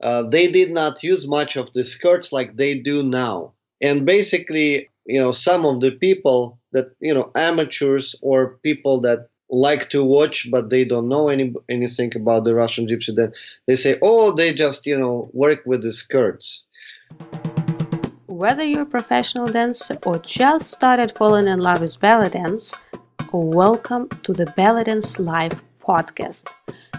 They did not use much of the skirts like they do now. And basically, you know, some of the people that, you know, amateurs or people that like to watch, but they don't know anything about the Russian gypsy dance, they say, oh, they just, you know, work with the skirts. Whether you're a professional dancer or just started falling in love with belly dance, welcome to the Belly Dance Live podcast.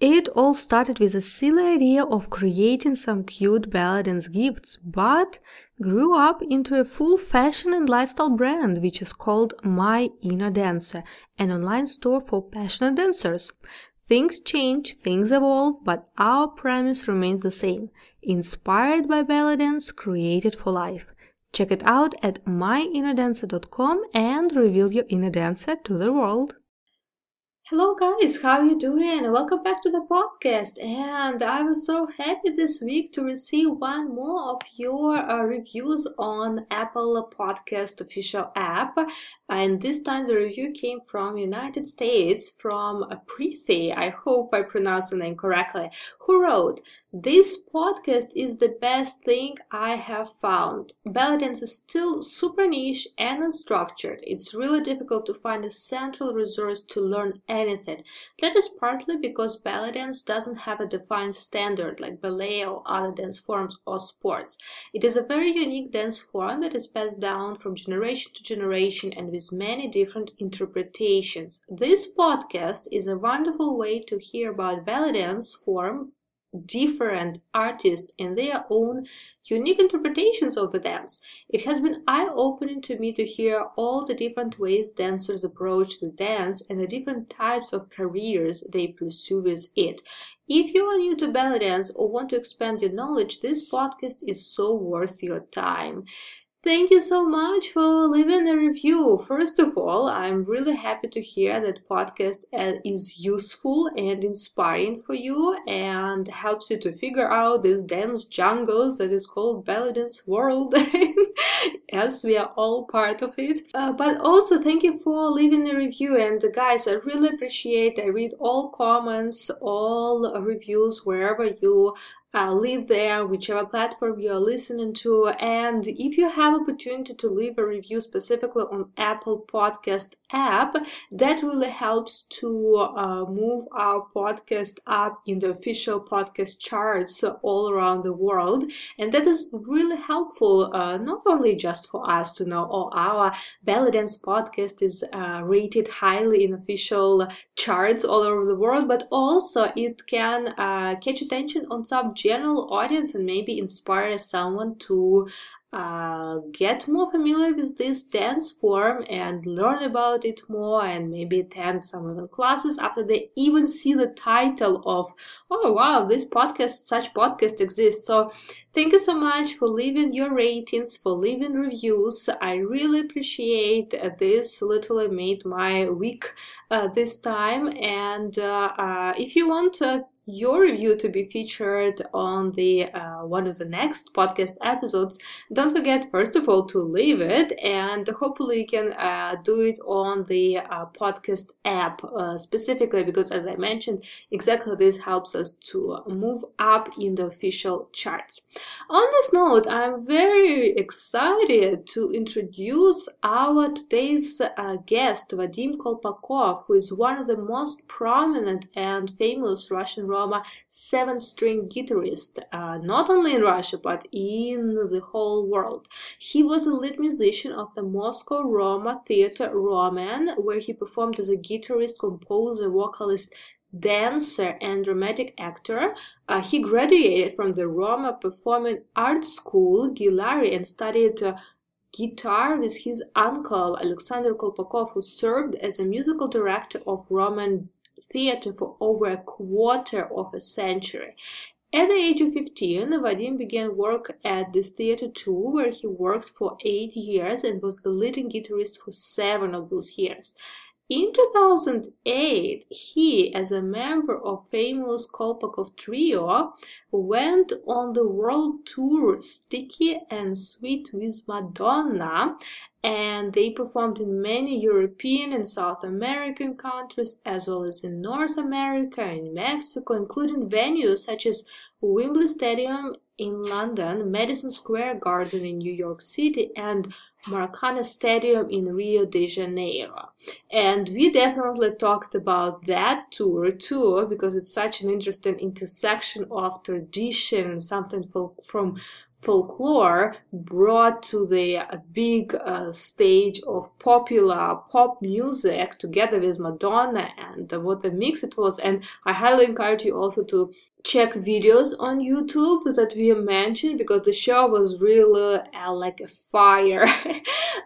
It all started with a silly idea of creating some cute belly dance gifts, but grew up into a full fashion and lifestyle brand, which is called My Inner Dancer, an online store for passionate dancers. Things change, things evolve, but our premise remains the same. Inspired by belly dance, created for life. Check it out at myinnerdancer.com and reveal your inner dancer to the world. Hello guys, how are you doing? Welcome back to the podcast, and I was so happy this week to receive one more of your reviews on Apple Podcast official app, and this time the review came from United States, from Preethi, I hope I pronounced the name correctly, who wrote, "This podcast is the best thing I have found. Belly dance is still super niche and unstructured. It's really difficult to find a central resource to learn anything. That is partly because belly dance doesn't have a defined standard like ballet or other dance forms or sports. It is a very unique dance form that is passed down from generation to generation and with many different interpretations. This podcast is a wonderful way to hear about belly dance form, different artists and their own unique interpretations of the dance. It has been eye-opening to me to hear all the different ways dancers approach the dance and the different types of careers they pursue with it. If you are new to belly dance or want to expand your knowledge, this podcast is so worth your time." Thank you so much for leaving a review. First of all, I'm really happy to hear that podcast is useful and inspiring for you and helps you to figure out this dance jungle that is called belly dance world. Yes, we are all part of it. But also thank you for leaving a review. And guys, I really appreciate it. I read all comments, all reviews, wherever you leave there, whichever platform you are listening to. And if you have opportunity to leave a review specifically on Apple Podcast app, that really helps to move our podcast up in the official podcast charts all around the world. And that is really helpful, not only just for us to know, oh, our belly dance podcast is rated highly in official charts all over the world, but also it can catch attention on some general audience and maybe inspire someone to get more familiar with this dance form and learn about it more and maybe attend some even classes after they even see the title of, oh wow, this podcast, such podcast exists. So thank you so much for leaving your ratings, for leaving reviews. I really appreciate this. Literally made my week this time. And if you want your review to be featured on the one of the next podcast episodes, don't forget first of all to leave it, and hopefully you can do it on the podcast app specifically, because as I mentioned, exactly this helps us to move up in the official charts. On this note, I'm very excited to introduce our today's guest, Vadim Kolpakov, who is one of the most prominent and famous Russian Roma seven-string guitarist, not only in Russia, but in the whole world. He was a lead musician of the Moscow Roma Theater Roman, where he performed as a guitarist, composer, vocalist, dancer and dramatic actor. He graduated from the Roma Performing Arts School Gilari and studied guitar with his uncle Alexander Kolpakov, who served as a musical director of Roman theater for over a quarter of a century. At the age of 15, Vadim began work at this theater too, where he worked for 8 years and was the leading guitarist for 7 of those years. In 2008, he, as a member of famous Kolpakov Trio, went on the world tour Sticky and Sweet with Madonna, and they performed in many European and South American countries, as well as in North America and Mexico, including venues such as Wembley Stadium in London, Madison Square Garden in New York City, and Maracana Stadium in Rio de Janeiro. And we definitely talked about that tour too, because it's such an interesting intersection of tradition, something from folklore brought to the big stage of popular pop music together with Madonna, and what a mix it was. And I highly encourage you also to check videos on YouTube that we mentioned, because the show was really like a fire.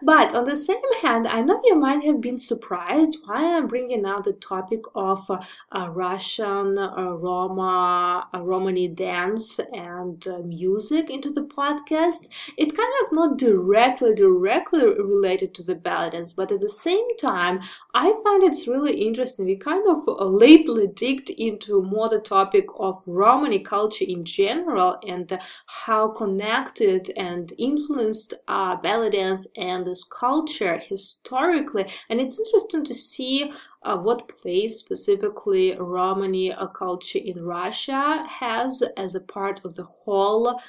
But on the same hand, I know you might have been surprised why I'm bringing out the topic of Russian Romani dance and music into the podcast. It kind of not directly related to the balance, but at the same time, I find it's really interesting. We kind of lately digged into more the topic of Romani culture in general and how connected and influenced are ballet dance and this culture historically. And it's interesting to see what place specifically Romani culture in Russia has as a part of the whole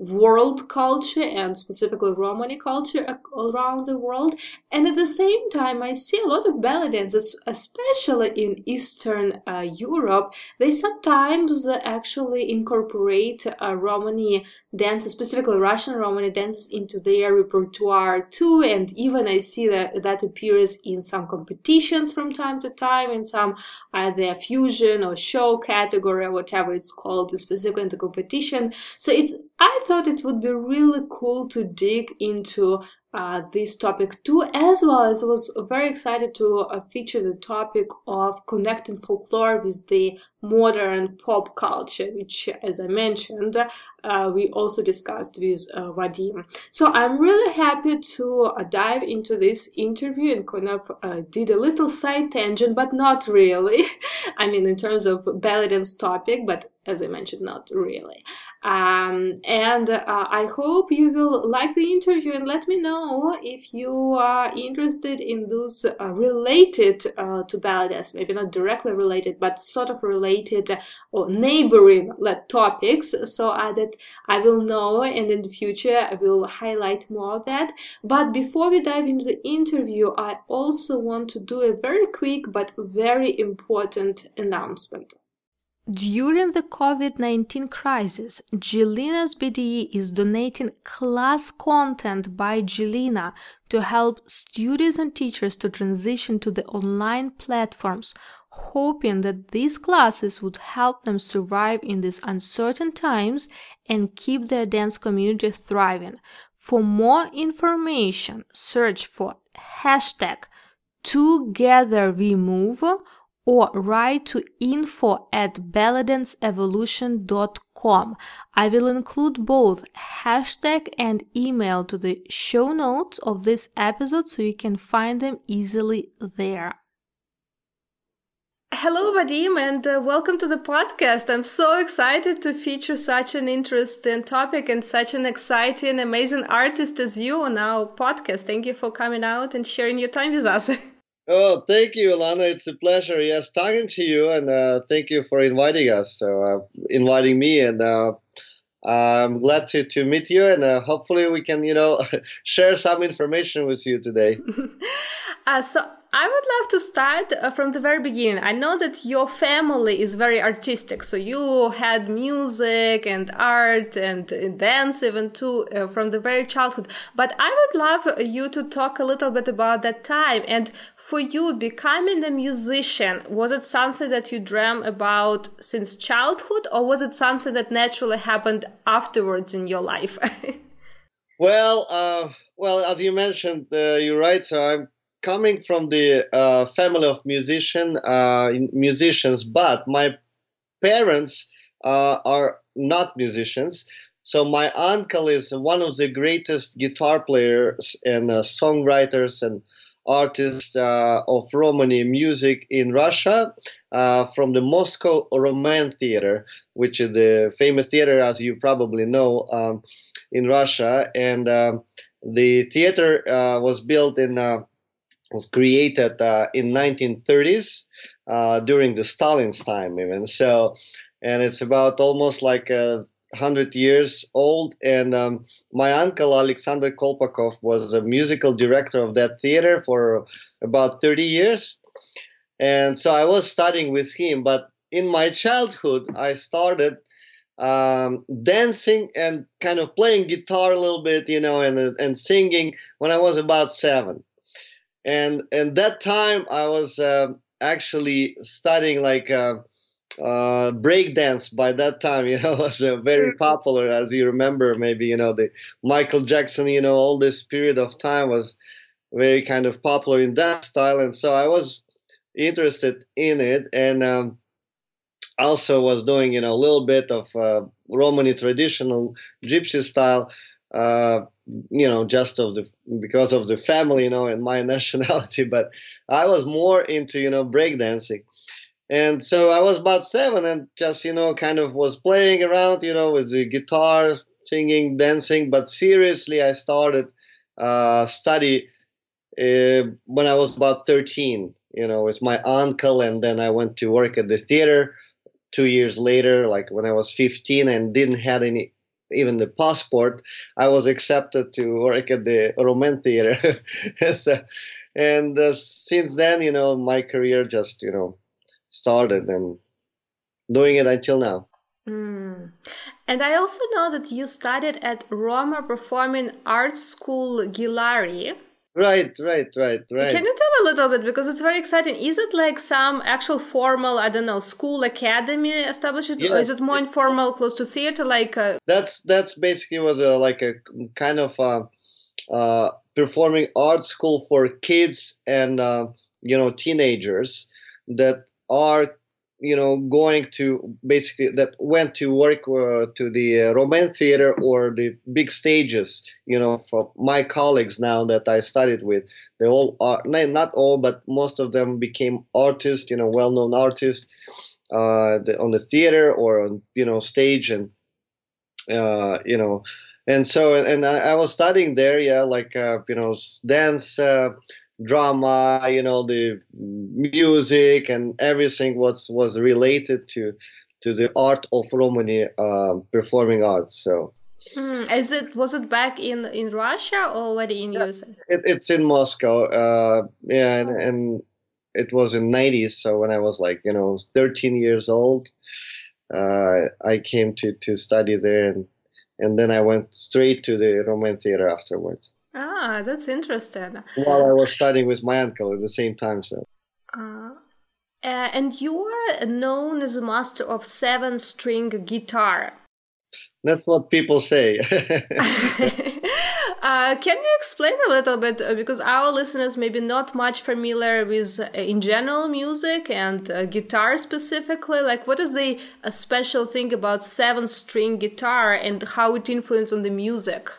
world culture, and specifically Romani culture around the world. And at the same time, I see a lot of ballet dancers, especially in Eastern Europe, they sometimes actually incorporate Romani dances, specifically Russian Romani dances, into their repertoire too. And even I see that appears in some competitions from time to time, in some either fusion or show category or whatever it's called, specifically in the competition. So I thought it would be really cool to dig into this topic too, as well as I was very excited to feature the topic of connecting folklore with the modern pop culture, which, as I mentioned, we also discussed with Vadim. So I'm really happy to dive into this interview and kind of did a little side tangent, but not really. I mean, in terms of ballet dance topic, but as I mentioned, not really. And I hope you will like the interview, and let me know if you are interested in those related to ballet dance, maybe not directly related, but sort of related or neighboring topics, so that I will know, and in the future I will highlight more of that. But before we dive into the interview, I also want to do a very quick but very important announcement. During the COVID-19 crisis, Gelina's BDE is donating class content by Gelina to help students and teachers to transition to the online platforms, hoping that these classes would help them survive in these uncertain times and keep their dance community thriving. For more information, search for #TogetherWeMove or write to info@balletdanceevolution.com. I will include both hashtag and email to the show notes of this episode, so you can find them easily there. Hello, Vadim, and welcome to the podcast. I'm so excited to feature such an interesting topic and such an exciting, amazing artist as you on our podcast. Thank you for coming out and sharing your time with us. Oh, thank you, Ilana. It's a pleasure, yes, talking to you, and thank you for inviting us, inviting me, and I'm glad to meet you, and hopefully we can, share some information with you today. So I would love to start from the very beginning. I know that your family is very artistic, so you had music and art and dance even too from the very childhood. But I would love you to talk a little bit about that time. And for you, becoming a musician, was it something that you dreamt about since childhood, or was it something that naturally happened afterwards in your life? Well, as you mentioned, you're right, so I'm coming from the family of musicians, but my parents are not musicians. So my uncle is one of the greatest guitar players and songwriters and artists of Romani music in Russia, from the Moscow Roma Theater, which is the famous theater, as you probably know, in Russia. And the theater was created in 1930s during the Stalin's time even. So, and it's about almost like 100 years old, and my uncle Alexander Kolpakov was a musical director of that theater for about 30 years. And so I was studying with him, but in my childhood I started dancing and kind of playing guitar a little bit, you know, and singing when I was about 7. And that time I was actually studying like breakdance. By that time, you know, was very popular, as you remember, maybe, you know, the Michael Jackson, you know, all this period of time was very kind of popular in that style. And so I was interested in it, and also was doing, you know, a little bit of Romani traditional gypsy style, you know, just because of the family, you know, and my nationality. But I was more into, you know, breakdancing. And so I was about 7 and just, you know, kind of was playing around, you know, with the guitar, singing, dancing. But seriously, I started study when I was about 13, you know, with my uncle. And then I went to work at the theater 2 years later, like when I was 15 and didn't have any, even the passport, I was accepted to work at the Roman Theater. So, and since then, you know, my career just, you know, started and doing it until now. And I also know that you studied at Roma Performing Arts School Gilari. Right. Can you tell a little bit, because it's very exciting. Is it like some actual formal, I don't know, school academy established? Yes. Or is it more informal, close to theater? Like a... That's basically was like a kind of performing arts school for kids and you know, teenagers that are, you know, going to basically that went to work to the Roman Theater or the big stages, you know, for my colleagues now that I studied with. They all are, not all, but most of them became artists, you know, well-known artists on the theater or on, you know, stage. And, you know, and so, and I was studying there, yeah, like, you know, dance, drama, you know, the music and everything was related to the art of Romani performing arts. So was it back in Russia or already in USA? It's in Moscow, and it was in 90s. So when I was like, you know, 13 years old, I came to study there, and then I went straight to the Roman Theater afterwards. Ah, that's interesting. While I was studying with my uncle at the same time, so. And you are known as a master of 7-string guitar. That's what people say. Can you explain a little bit, because our listeners may be not much familiar with, in general, music and guitar specifically. Like, what is the special thing about 7-string guitar and how it influences on the music?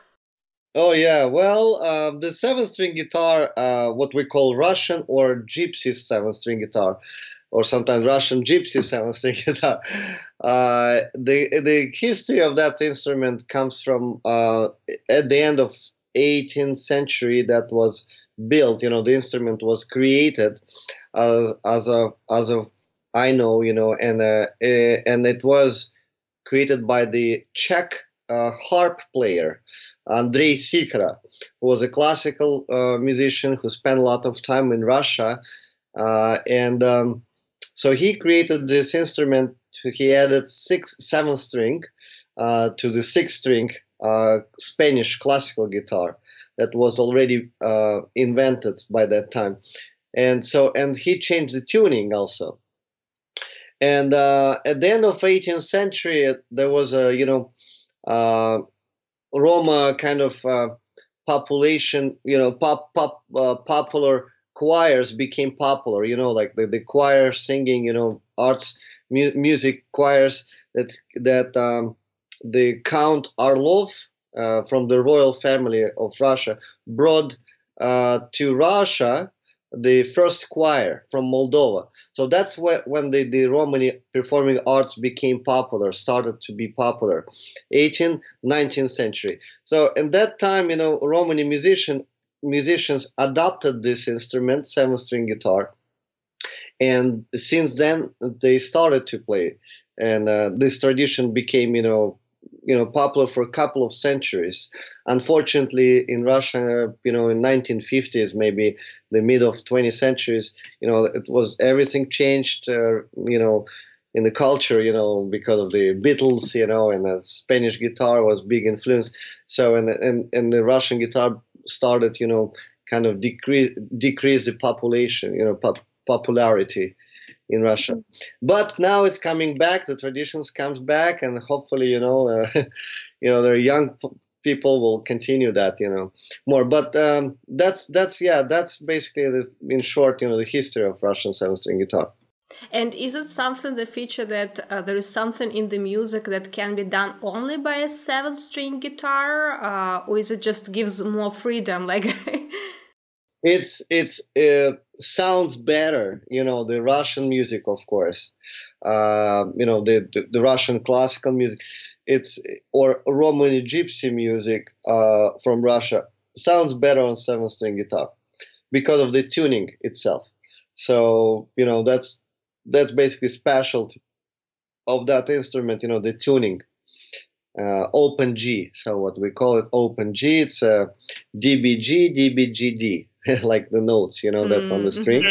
Oh, yeah. Well, the 7-string guitar, what we call Russian or Gypsy 7-string guitar, or sometimes Russian Gypsy 7-string guitar. The history of that instrument comes from at the end of 18th century that was built. You know, the instrument was created as I know, you know, and it was created by the Czech harp player Andrei Sikora, who was a classical musician who spent a lot of time in Russia. So he created this instrument. He added 7-string to the 6-string Spanish classical guitar that was already invented by that time. And he changed the tuning also. And at the end of 18th century, there was a, you know, Roma kind of population, you know, popular choirs became popular, you know, like the choir singing, you know, arts, music choirs the Count Orlov from the royal family of Russia brought to Russia the first choir from Moldova. So that's when the Romani performing arts became popular, started to be popular, 18th, 19th century. So in that time, Romani musicians adopted this instrument, seven-string guitar, and since then they started to play. And this tradition became, popular for a couple of centuries. Unfortunately, in Russia, in 1950s, maybe the mid of 20th centuries, it was everything changed, in the culture, because of the Beatles, and the Spanish guitar was big influence. So and the Russian guitar started, kind of decrease the population, popularity in Russia. But now it's coming back, the traditions comes back, and hopefully, the young people will continue that, more. But that's basically, in short, the history of Russian seven-string guitar. And is it something, the feature that there is something in the music that can be done only by a seven-string guitar, or is it just gives more freedom, like... It sounds better, the Russian music, of course, the Russian classical music, or Romani gypsy music from Russia sounds better on seven-string guitar because of the tuning itself. So that's basically specialty of that instrument, the tuning. Open G, so what we call it Open G. It's DBG, DBGD. Like the notes, that on the string.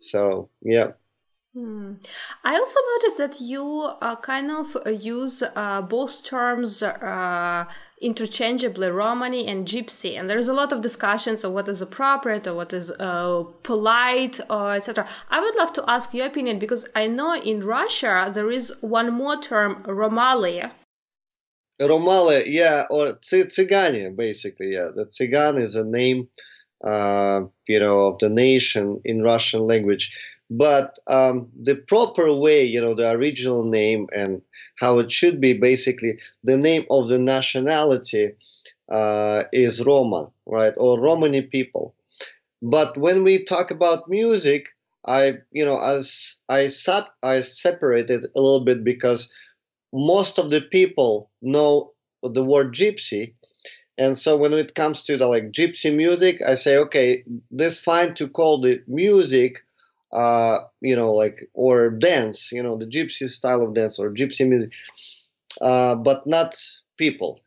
So, yeah. I also noticed that you kind of use both terms interchangeably, Romani and Gypsy, and there's a lot of discussions of what is appropriate or what is polite, etc. I would love to ask your opinion, because I know in Russia there is one more term, Romali. Romali, yeah, or Tsigani, basically, yeah. The Tsigan is a name... of the nation in Russian language. But the proper way, the original name and how it should be, basically, the name of the nationality is Roma, right? Or Romani people. But when we talk about music, I separate it a little bit, because most of the people know the word gypsy. And so when it comes to gypsy music, I say, okay, that's fine to call the music, or dance, the gypsy style of dance or gypsy music, but not people,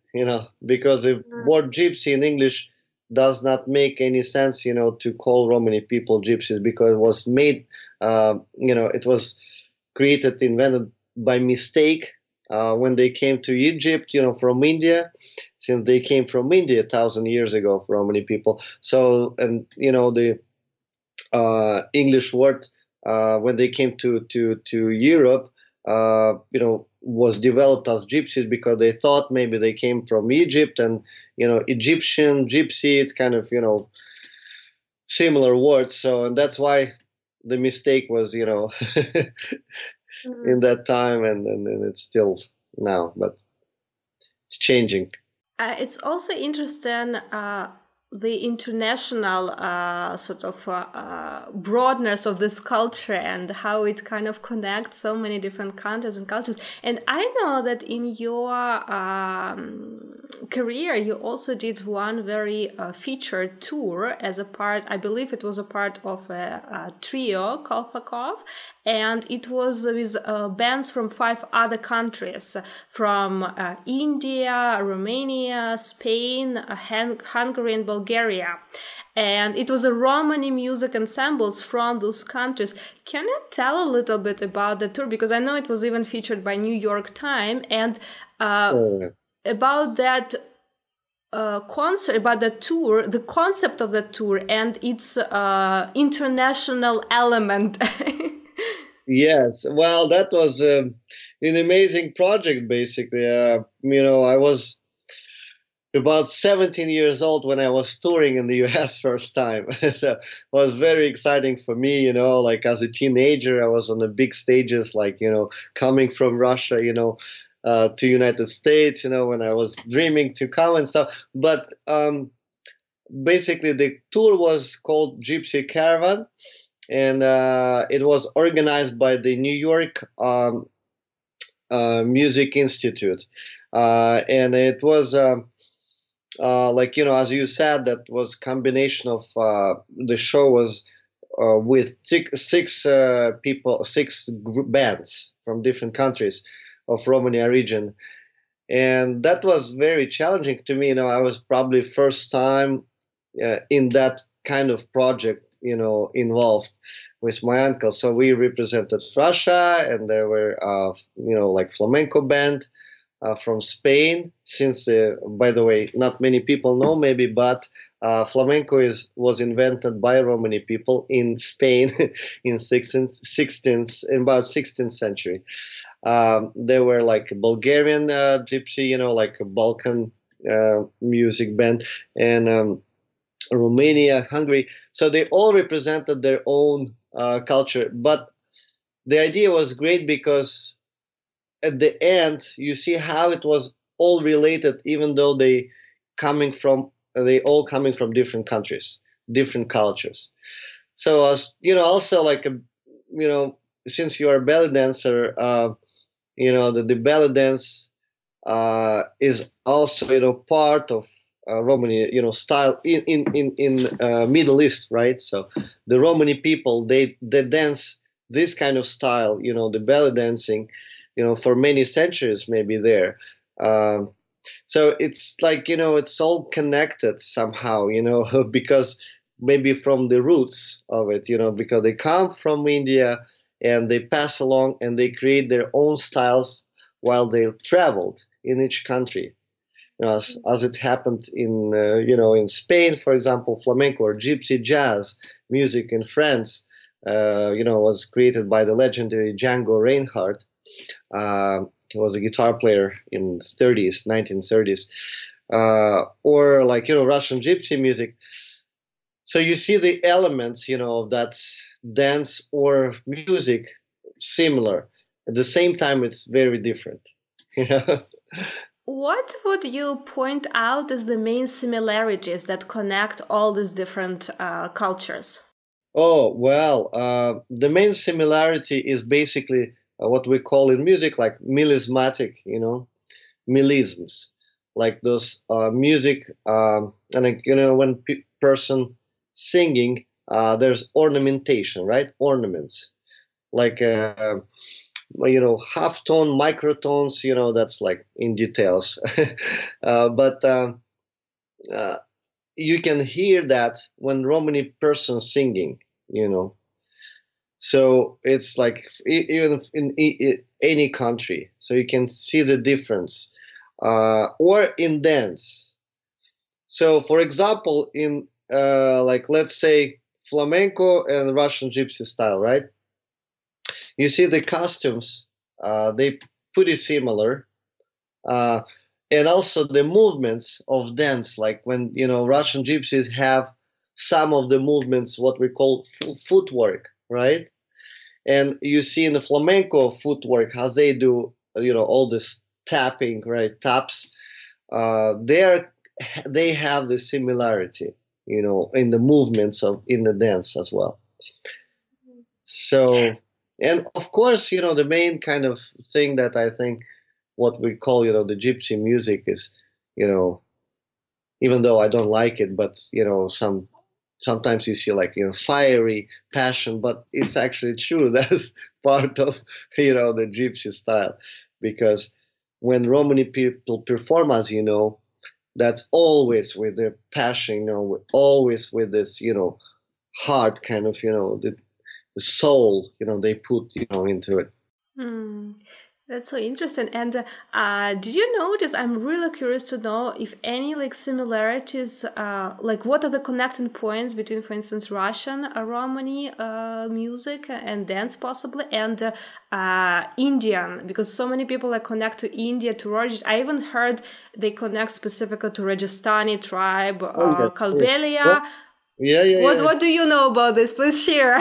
because the word gypsy in English does not make any sense, to call Romani people gypsies, because it was made, it was created, invented by mistake when they came to Egypt, from India. Since they came from India 1,000 years ago, for Romani people. So, and the English word when they came to Europe, was developed as gypsies, because they thought maybe they came from Egypt, and Egyptian gypsy. It's kind of similar words. So, and that's why the mistake was in that time, and it's still now, but it's changing. It's also interesting the international broadness of this culture, and how it kind of connects so many different countries and cultures. And I know that in your career, you also did one very featured tour as a part, I believe it was a part of a trio, Kolpakov, and it was with bands from 5 other countries, from India, Romania, Spain, Hungary, and Bulgaria. And it was a Romani music ensembles from those countries. Can you tell a little bit about the tour? Because I know it was even featured by New York Times, and about that concert, about the tour, the concept of the tour and its international element. Yes, well, that was an amazing project, basically. I was about 17 years old when I was touring in the US first time. So it was very exciting for me, you know, like as a teenager, I was on the big stages, like, you know, coming from Russia, you know, to United States, you know, when I was dreaming to come and stuff. But basically the tour was called Gypsy Caravan, and it was organized by the New York Music Institute. And it was... like, you know, as you said, that was combination of the show was with six bands from different countries of Romania region. And that was very challenging to me. You know, I was probably first time in that kind of project, you know, involved with my uncle. So we represented Russia, and there were, you know, like flamenco band. From Spain, since, by the way, not many people know maybe, but flamenco was invented by Romani people in Spain in 16th century. There were like Bulgarian gypsy, you know, like a Balkan music band, and Romania, Hungary. So they all represented their own culture. But the idea was great because at the end, you see how it was all related, even though they all coming from different countries, different cultures. So, you know, also like, you know, since you are a belly dancer, you know, the belly dance is also, you know, part of Romani, you know, style in Middle East, right? So the Romani people, they dance this kind of style, you know, the belly dancing, you know, for many centuries maybe there. So it's like, you know, it's all connected somehow, you know, because maybe from the roots of it, you know, because they come from India and they pass along and they create their own styles while they traveled in each country. You know, as it happened in, you know, in Spain, for example, flamenco or gypsy jazz music in France, you know, was created by the legendary Django Reinhardt. He was a guitar player in 1930s, or like, you know, Russian gypsy music. So you see the elements, you know, of that dance or music similar. At the same time, it's very different. You know? What would you point out as the main similarities that connect all these different cultures? Oh, well, the main similarity is basically what we call in music like melismatic, you know, melisms, like those music, and like, you know, when person singing, there's ornamentation, right? Ornaments, like, you know, half-tone, microtones, you know, that's like in details. but you can hear that when Romani person singing, you know. So it's like even in any country, so you can see the difference, or in dance. So, for example, in like let's say flamenco and Russian gypsy style, right? You see the costumes; they pretty similar, and also the movements of dance. Like when, you know, Russian gypsies have some of the movements what we call footwork. Right, and you see in the flamenco footwork how they do, you know, all this tapping, right? Taps. They have the similarity, you know, in the movements of in the dance as well. So, and of course, you know, the main kind of thing that I think what we call, you know, the gypsy music is, you know, even though I don't like it, but you know, sometimes you see like, you know, fiery passion, but it's actually true. That's part of, you know, the gypsy style, because when Romani people perform, as you know, that's always with the passion, you know, always with this, you know, heart kind of, you know, the soul, you know, they put, you know, into it. Mm. That's so interesting. And did you notice, I'm really curious to know if any similarities, like what are the connecting points between, for instance, Russian Romani music and dance possibly, and Indian, because so many people connect to India, to Raj. I even heard they connect specifically to Rajasthani tribe, Kalbelia. What do you know about this? Please share.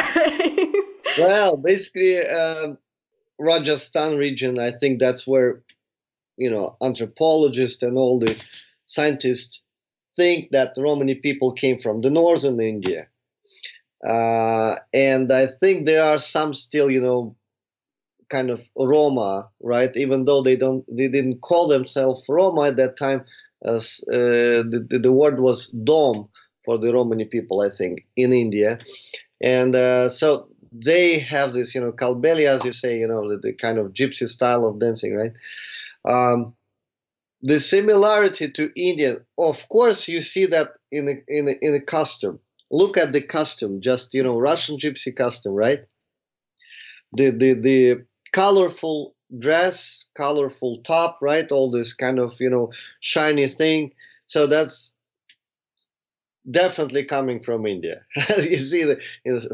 Well, basically... Rajasthan region, I think that's where, anthropologists and all the scientists think that Romani people came from, the northern India. And I think there are some still, kind of Roma, right? Even though they didn't call themselves Roma at that time, as the word was Dom for the Romani people, I think, in India. And so they have this, Kalbelia, as you say, the kind of gypsy style of dancing, right? The similarity to Indian, of course, you see that in the costume. Look at the costume, just, Russian gypsy costume, right? The colorful dress, colorful top, right? All this kind of, shiny thing. So that's definitely coming from India. You see the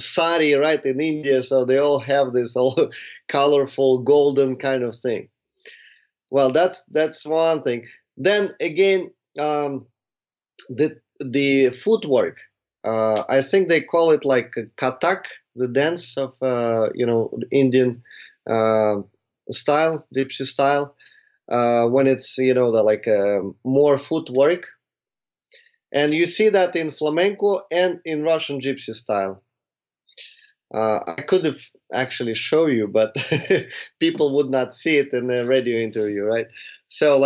sari, right, in India, so they all have this all colorful golden kind of thing. Well, that's one thing. Then again, the footwork. I think they call it Kathak, the dance of Indian style, gypsy style, when it's more footwork. And you see that in flamenco and in Russian gypsy style. I could have actually show you, but people would not see it in a radio interview, right? So,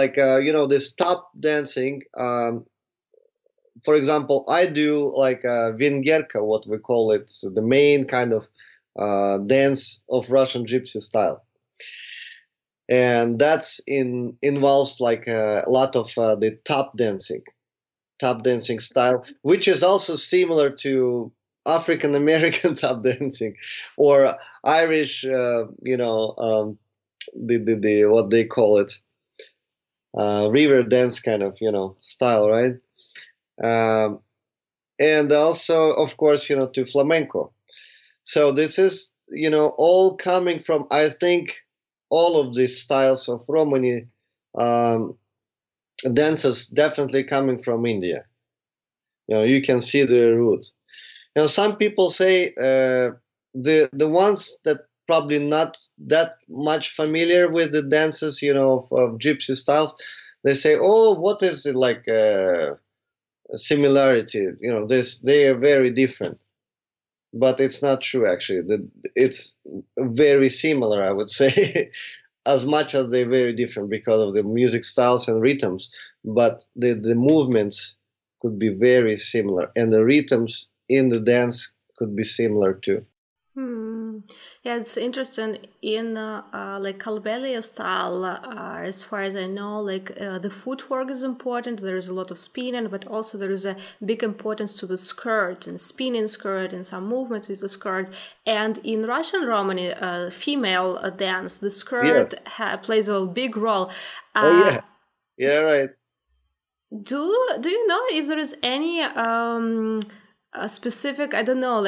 this top dancing, for example, I do Vengerka, what we call it, the main kind of dance of Russian gypsy style. And that's involves a lot of the top dancing style, which is also similar to African-American top dancing or Irish, the what they call it, river dance kind of, style, right? And also, of course, to flamenco. So this is, all coming from, I think, all of these styles of Romani, dancers definitely coming from India. You can see the root. Some people say the ones that probably not that much familiar with the dances, of gypsy styles, they say, what is it similarity? They are very different. But it's not true, actually. It's very similar, I would say. As much as they're very different because of the music styles and rhythms, but the movements could be very similar, and the rhythms in the dance could be similar too. Yeah, it's interesting. In Kalbelia style, as far as I know, the footwork is important. There is a lot of spinning, but also there is a big importance to the skirt and spinning skirt and some movements with the skirt. And in Russian Romani female dance, the skirt plays a big role. Right. Do you know if there is any a specific, I don't know,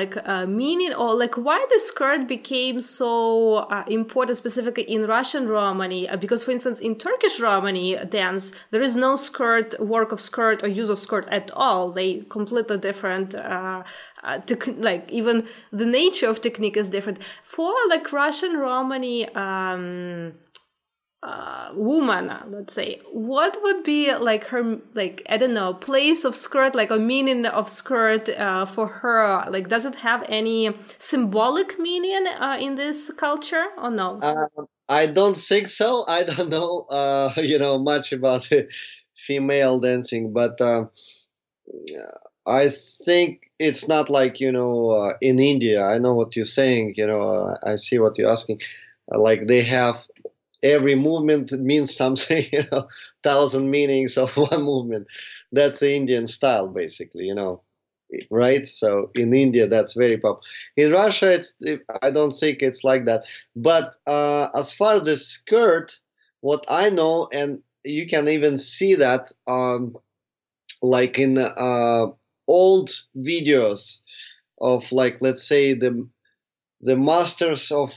meaning, or why the skirt became so important specifically in Russian Romani? Because, for instance, in Turkish Romani dance, there is no skirt, work of skirt or use of skirt at all. They completely different, even the nature of technique is different. For Russian Romani woman, let's say, what would be her I don't know, place of skirt, or meaning of skirt for her? Does it have any symbolic meaning in this culture or no? I don't think so. I don't know much about female dancing, but I think it's not in India. I know what you're saying. I see what you're asking. They have. Every movement means something, 1,000 meanings of one movement. That's the Indian style, basically. right? So in India, that's very popular. In Russia, I don't think it's like that. But as far as the skirt, what I know, and you can even see that like in old videos of, like, let's say the masters of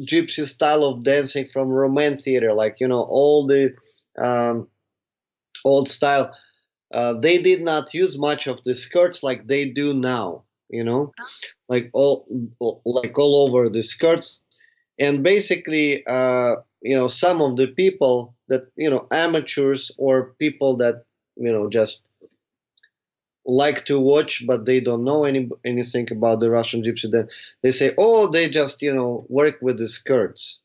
gypsy style of dancing from Roman theater, like, you know, all the old style, they did not use much of the skirts like they do now, you know, like all over the skirts. And basically, you know, some of the people that, you know, amateurs or people that, you know, just like to watch, but they don't know anything about the Russian gypsy dance. They say, oh, they just, you know, work with the skirts,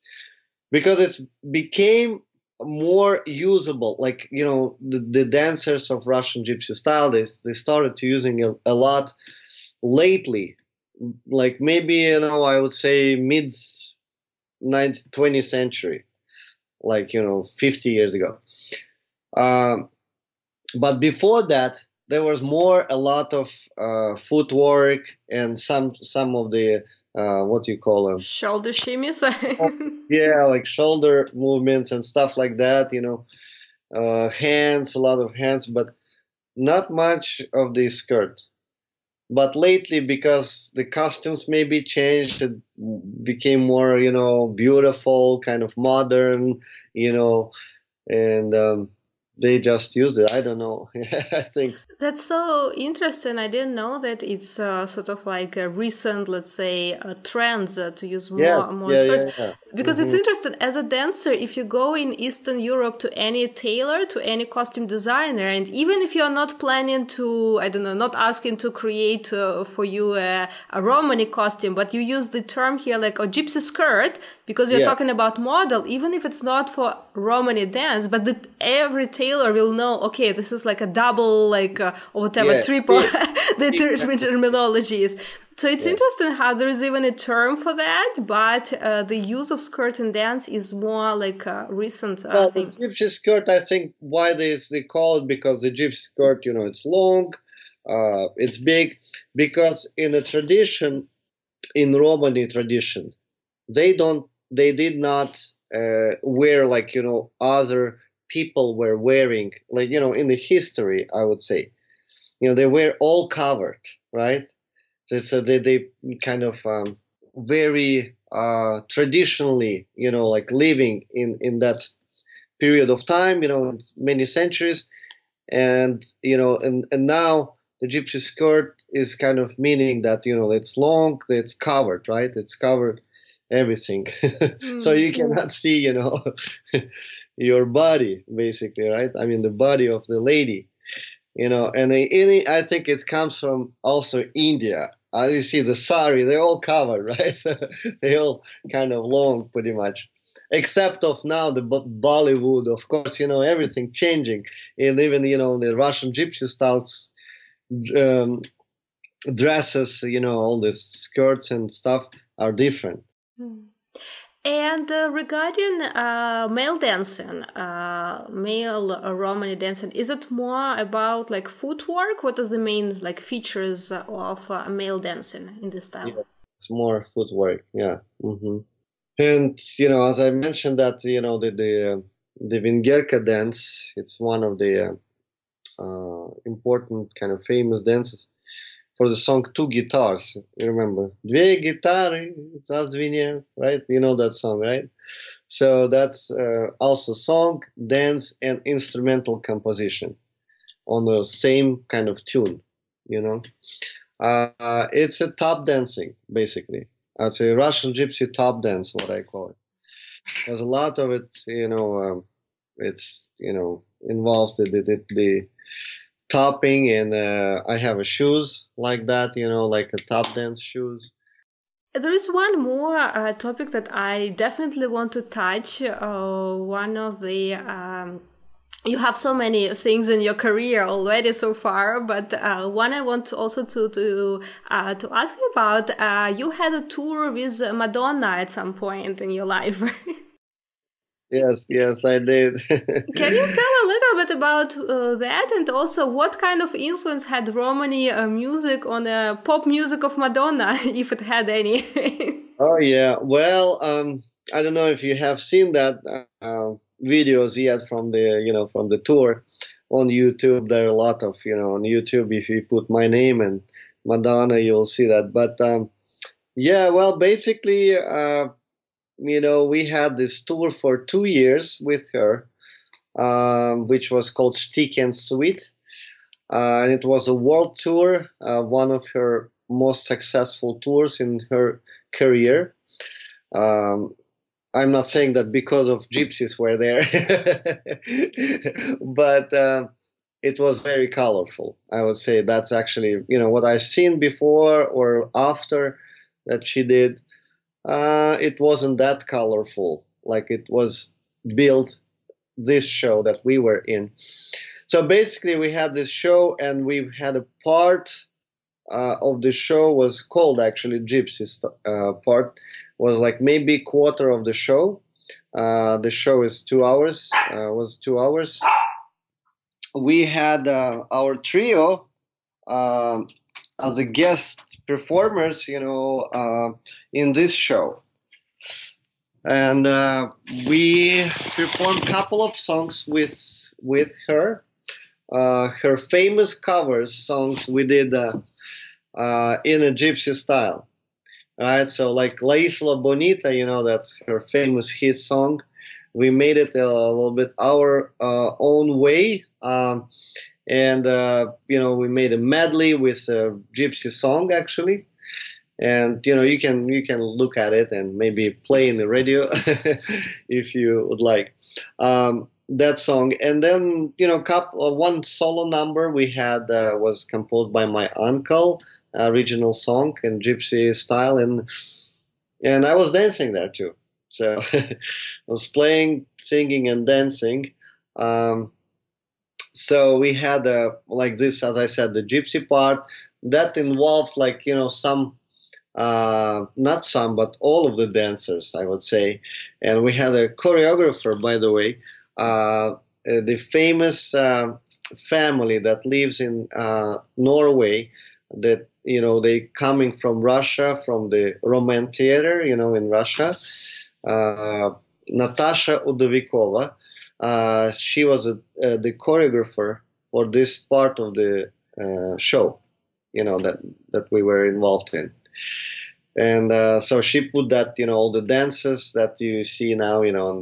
because it became more usable. Like, you know, the dancers of Russian gypsy style, they started to using it a lot lately. Like maybe, you know, I would say mid 20th century, like, you know, 50 years ago. But before that, there was a lot of footwork and some of the what do you call them? Shoulder shimmies. Yeah, like shoulder movements and stuff like that. You know, hands, a lot of hands, but not much of the skirt. But lately, because the costumes maybe changed, it became more, you know, beautiful, kind of modern, you know, and they just used it. I don't know. I think that's so interesting. I didn't know that it's sort of like a recent, let's say, trend to use more skirts. Yeah. Because it's interesting. As a dancer, if you go in Eastern Europe to any tailor, to any costume designer, and even if you're not planning to, I don't know, not asking to create for you a Romani costume, but you use the term here like a gypsy skirt, because you're talking about model, even if it's not for Romani dance, but every tailor will know, okay, this is like a double, like, or whatever, triple, the terminology is. So it's interesting how there is even a term for that, but the use of skirt in dance is more like a recent thing. The gypsy skirt, I think, why they call it, because the gypsy skirt, you know, it's long, it's big, because in the tradition, in Romani tradition, they did not wear, like, you know, other people were wearing, like, you know, in the history, I would say, you know, they were all covered, right? So they kind of very traditionally, you know, like living in that period of time, you know, many centuries. And, you know, and now the gypsy skirt is kind of meaning that, you know, it's long, it's covered, right? It's covered everything. So you cannot see, you know, your body, basically, right? I mean, the body of the lady. You know, and I think it comes from also India. You see the sari, they're all covered, right? They all kind of long, pretty much. Except of now the Bollywood, of course, you know, everything changing. And even, you know, the Russian gypsy styles, dresses, you know, all the skirts and stuff are different. And regarding male dancing, male Romani dancing, is it more about like footwork? What is the main like features of male dancing in this style? Yeah, it's more footwork, yeah. Mm-hmm. And, you know, as I mentioned that, you know, the Vingerka dance, it's one of the important kind of famous dances for the song Two Guitars, you remember? Dve guitary, zazvine, right? You know that song, right? So that's also song, dance, and instrumental composition on the same kind of tune, you know? It's a top dancing, basically. It's a Russian gypsy top dance, what I call it. There's a lot of it, you know, it's, you know, involves the topping, and I have shoes like that, you know, like a top dance shoes. There is one more topic that I definitely want to touch. One of the you have so many things in your career already so far, but one I want also to ask you about. You had a tour with Madonna at some point in your life. Yes, I did. Can you tell a little bit about that, and also what kind of influence had Romani music on the pop music of Madonna, if it had any? Oh, yeah. Well, I don't know if you have seen that videos yet from the, you know, from the tour on YouTube. There are a lot of, you know, on YouTube, if you put my name and Madonna, you'll see that. But yeah, well, basically, you know, we had this tour for 2 years with her, which was called Sticky and Sweet. And it was a world tour, one of her most successful tours in her career. I'm not saying that because of gypsies were there, but it was very colorful. I would say that's actually, you know, what I've seen before or after that she did. It wasn't that colorful, like it was built this show that we were in. So basically we had this show, and we had a part of the show was called actually Gypsy's part, was like maybe a quarter of the show. The show is 2 hours, was 2 hours. We had our trio as a guest performers, you know, in this show. And we performed a couple of songs with her. Her famous covers songs we did in a gypsy style, right? So like La Isla Bonita, you know, that's her famous hit song. We made it a little bit our own way. And, you know, we made a medley with a gypsy song, actually. And, you know, you can look at it and maybe play in the radio if you would like that song. And then, you know, one solo number we had was composed by my uncle, original song in gypsy style. And I was dancing there, too. So I was playing, singing and dancing. So we had like this, as I said, the gypsy part that involved like, you know, some, not some, but all of the dancers, I would say. And we had a choreographer, by the way, the famous family that lives in Norway, that, you know, they coming from Russia, from the Roma theater, you know, in Russia, Natasha Udovikova. She was the choreographer for this part of the show, you know, that we were involved in. And so she put that, you know, all the dances that you see now, you know, on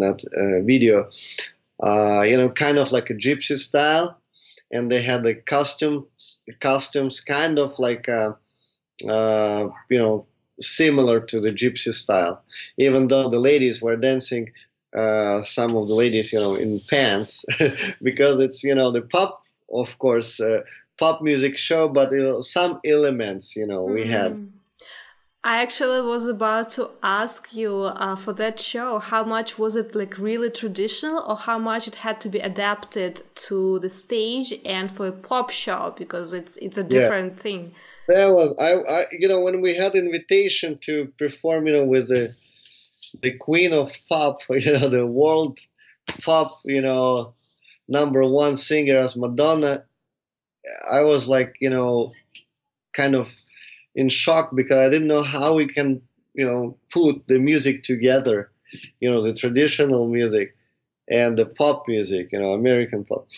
that video, you know, kind of like a gypsy style. And they had the costumes kind of like, you know, similar to the gypsy style, even though the ladies were dancing some of the ladies, you know, in pants, because it's, you know, the pop, of course, pop music show, but you know, some elements, you know, we had. I actually was about to ask you for that show, how much was it like really traditional, or how much it had to be adapted to the stage and for a pop show, because it's a different thing. There was, I you know, when we had invitation to perform, you know, with the queen of pop, you know, the world pop, you know, number one singer as Madonna, I was like, you know, kind of in shock, because I didn't know how we can, you know, put the music together, you know, the traditional music and the pop music, you know, American pop.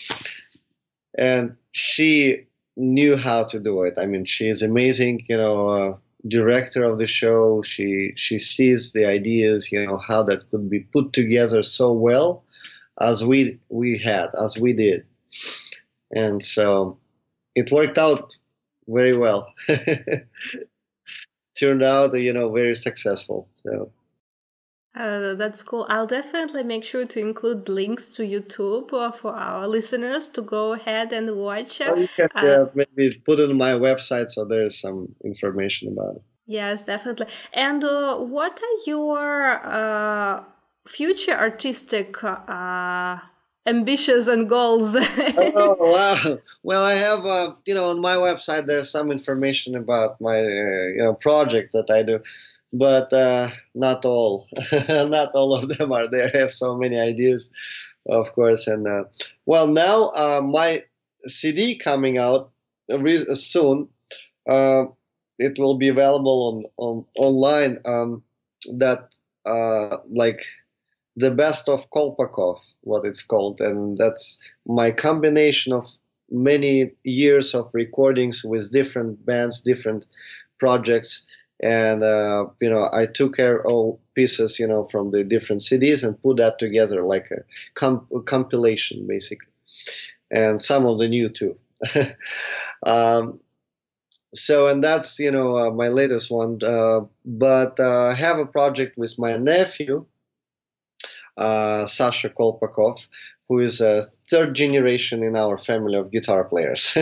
And she knew how to do it. I mean, she is amazing, you know, director of the show. She sees the ideas, you know, how that could be put together so well as we did. And so it worked out very well. Turned out, you know, very successful. So that's cool. I'll definitely make sure to include links to YouTube for our listeners to go ahead and watch. You can maybe put it on my website, so there's some information about it. Yes, definitely. And what are your future artistic ambitions and goals? Oh, wow. Well, I have, you know, on my website, there's some information about my, you know, projects that I do. but not all of them are there. I have so many ideas, of course. And well, now my CD coming out soon. It will be available on online. That like the best of Kolpakov, what it's called, and that's my combination of many years of recordings with different bands, different projects, and I took all pieces, from the different CDs and put that together like a compilation, basically, and some of the new too. And that's my latest one. But I have a project with my nephew, Sasha Kolpakov, who is a third generation in our family of guitar players,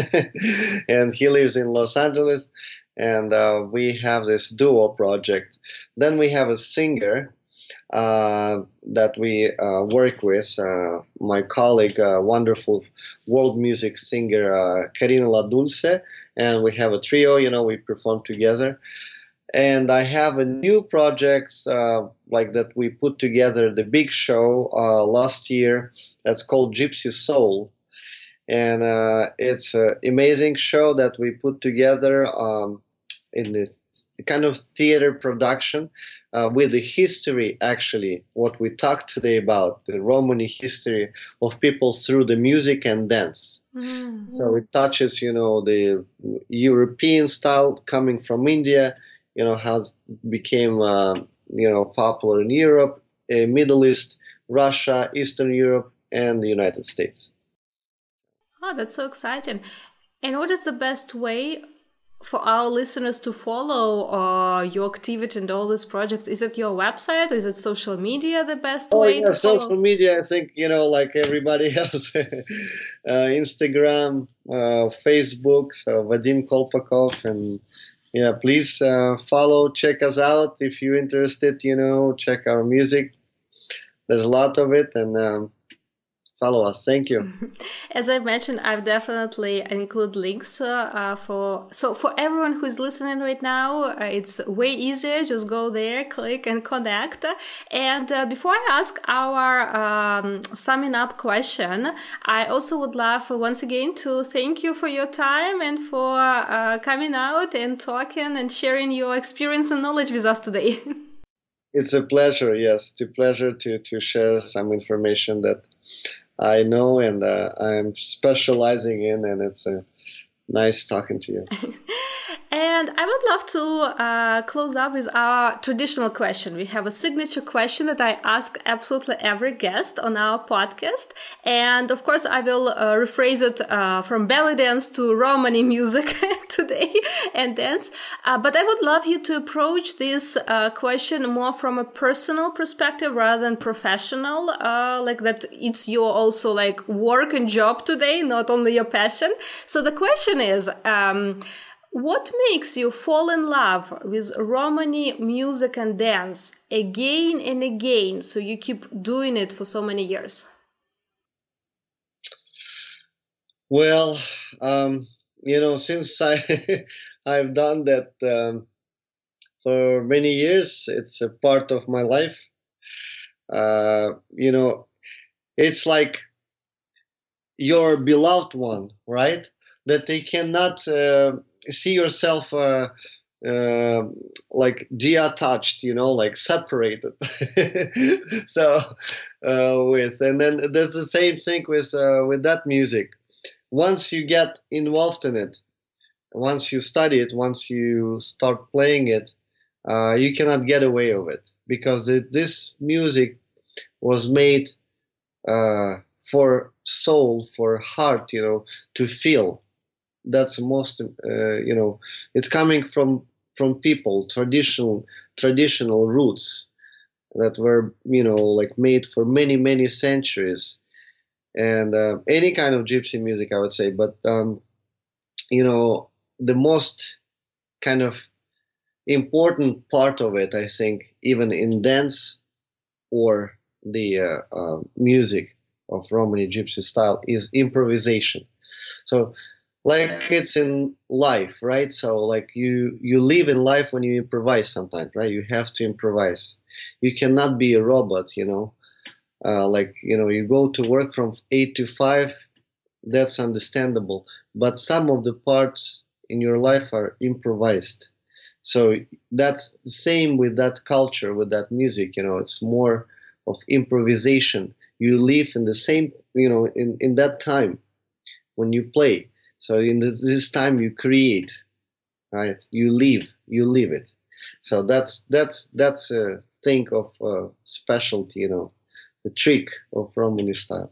and he lives in Los Angeles. And we have this duo project. Then we have a singer that we work with, my colleague, wonderful world music singer, Karina La Dulce, and we have a trio, we perform together. And I have a new project like that we put together, the big show last year, that's called Gypsy Soul. And it's an amazing show that we put together in this kind of theater production with the history, actually, what we talked today about, the Romani history of people through the music and dance. Mm-hmm. So it touches, the European style coming from India, how it became, popular in Europe, Middle East, Russia, Eastern Europe, and the United States. Oh, that's so exciting. And what is the best way for our listeners to follow your activity and all this project? Is it your website or is it social media the best way to follow? Social media, I think, like everybody else, Instagram, Facebook, so Vadim Kolpakov. And yeah, please follow, check us out. If you're interested, check our music. There's a lot of it. And follow us. Thank you. As I mentioned, I've definitely include links for everyone who's listening right now. It's way easier. Just go there, click and connect. And before I ask our summing up question, I also would love once again to thank you for your time and for coming out and talking and sharing your experience and knowledge with us today. It's a pleasure. Yes, it's a pleasure to share some information that I know and I'm specializing in, and it's nice talking to you. And I would love to close up with our traditional question. We have a signature question that I ask absolutely every guest on our podcast. And of course, I will rephrase it from belly dance to Romani music today and dance. But I would love you to approach this question more from a personal perspective rather than professional, like that it's your also like work and job today, not only your passion. So the question is, what makes you fall in love with Romani music and dance again and again, so you keep doing it for so many years? Well, since I've done that for many years, it's a part of my life. It's like your beloved one, right? That they cannot... see yourself like detached, like separated. So and then that's the same thing with that music. Once you get involved in it, once you study it, once you start playing it, you cannot get away of it, because this music was made for soul, for heart, to feel. That's most, it's coming from people, traditional roots that were, like made for many, many centuries, and any kind of gypsy music, I would say. But, the most kind of important part of it, I think, even in dance or the music of Romani gypsy style, is improvisation. So like it's in life, right? So like you live in life when you improvise sometimes, right? You have to improvise. You cannot be a robot, you know. You go to work from 8 to 5, that's understandable. But some of the parts in your life are improvised. So that's the same with that culture, with that music, you know, it's more of improvisation. You live in the same, you know, in that time when you play. So in this time you create, right? You live it. So that's a thing of specialty, you know, the trick of Romani style.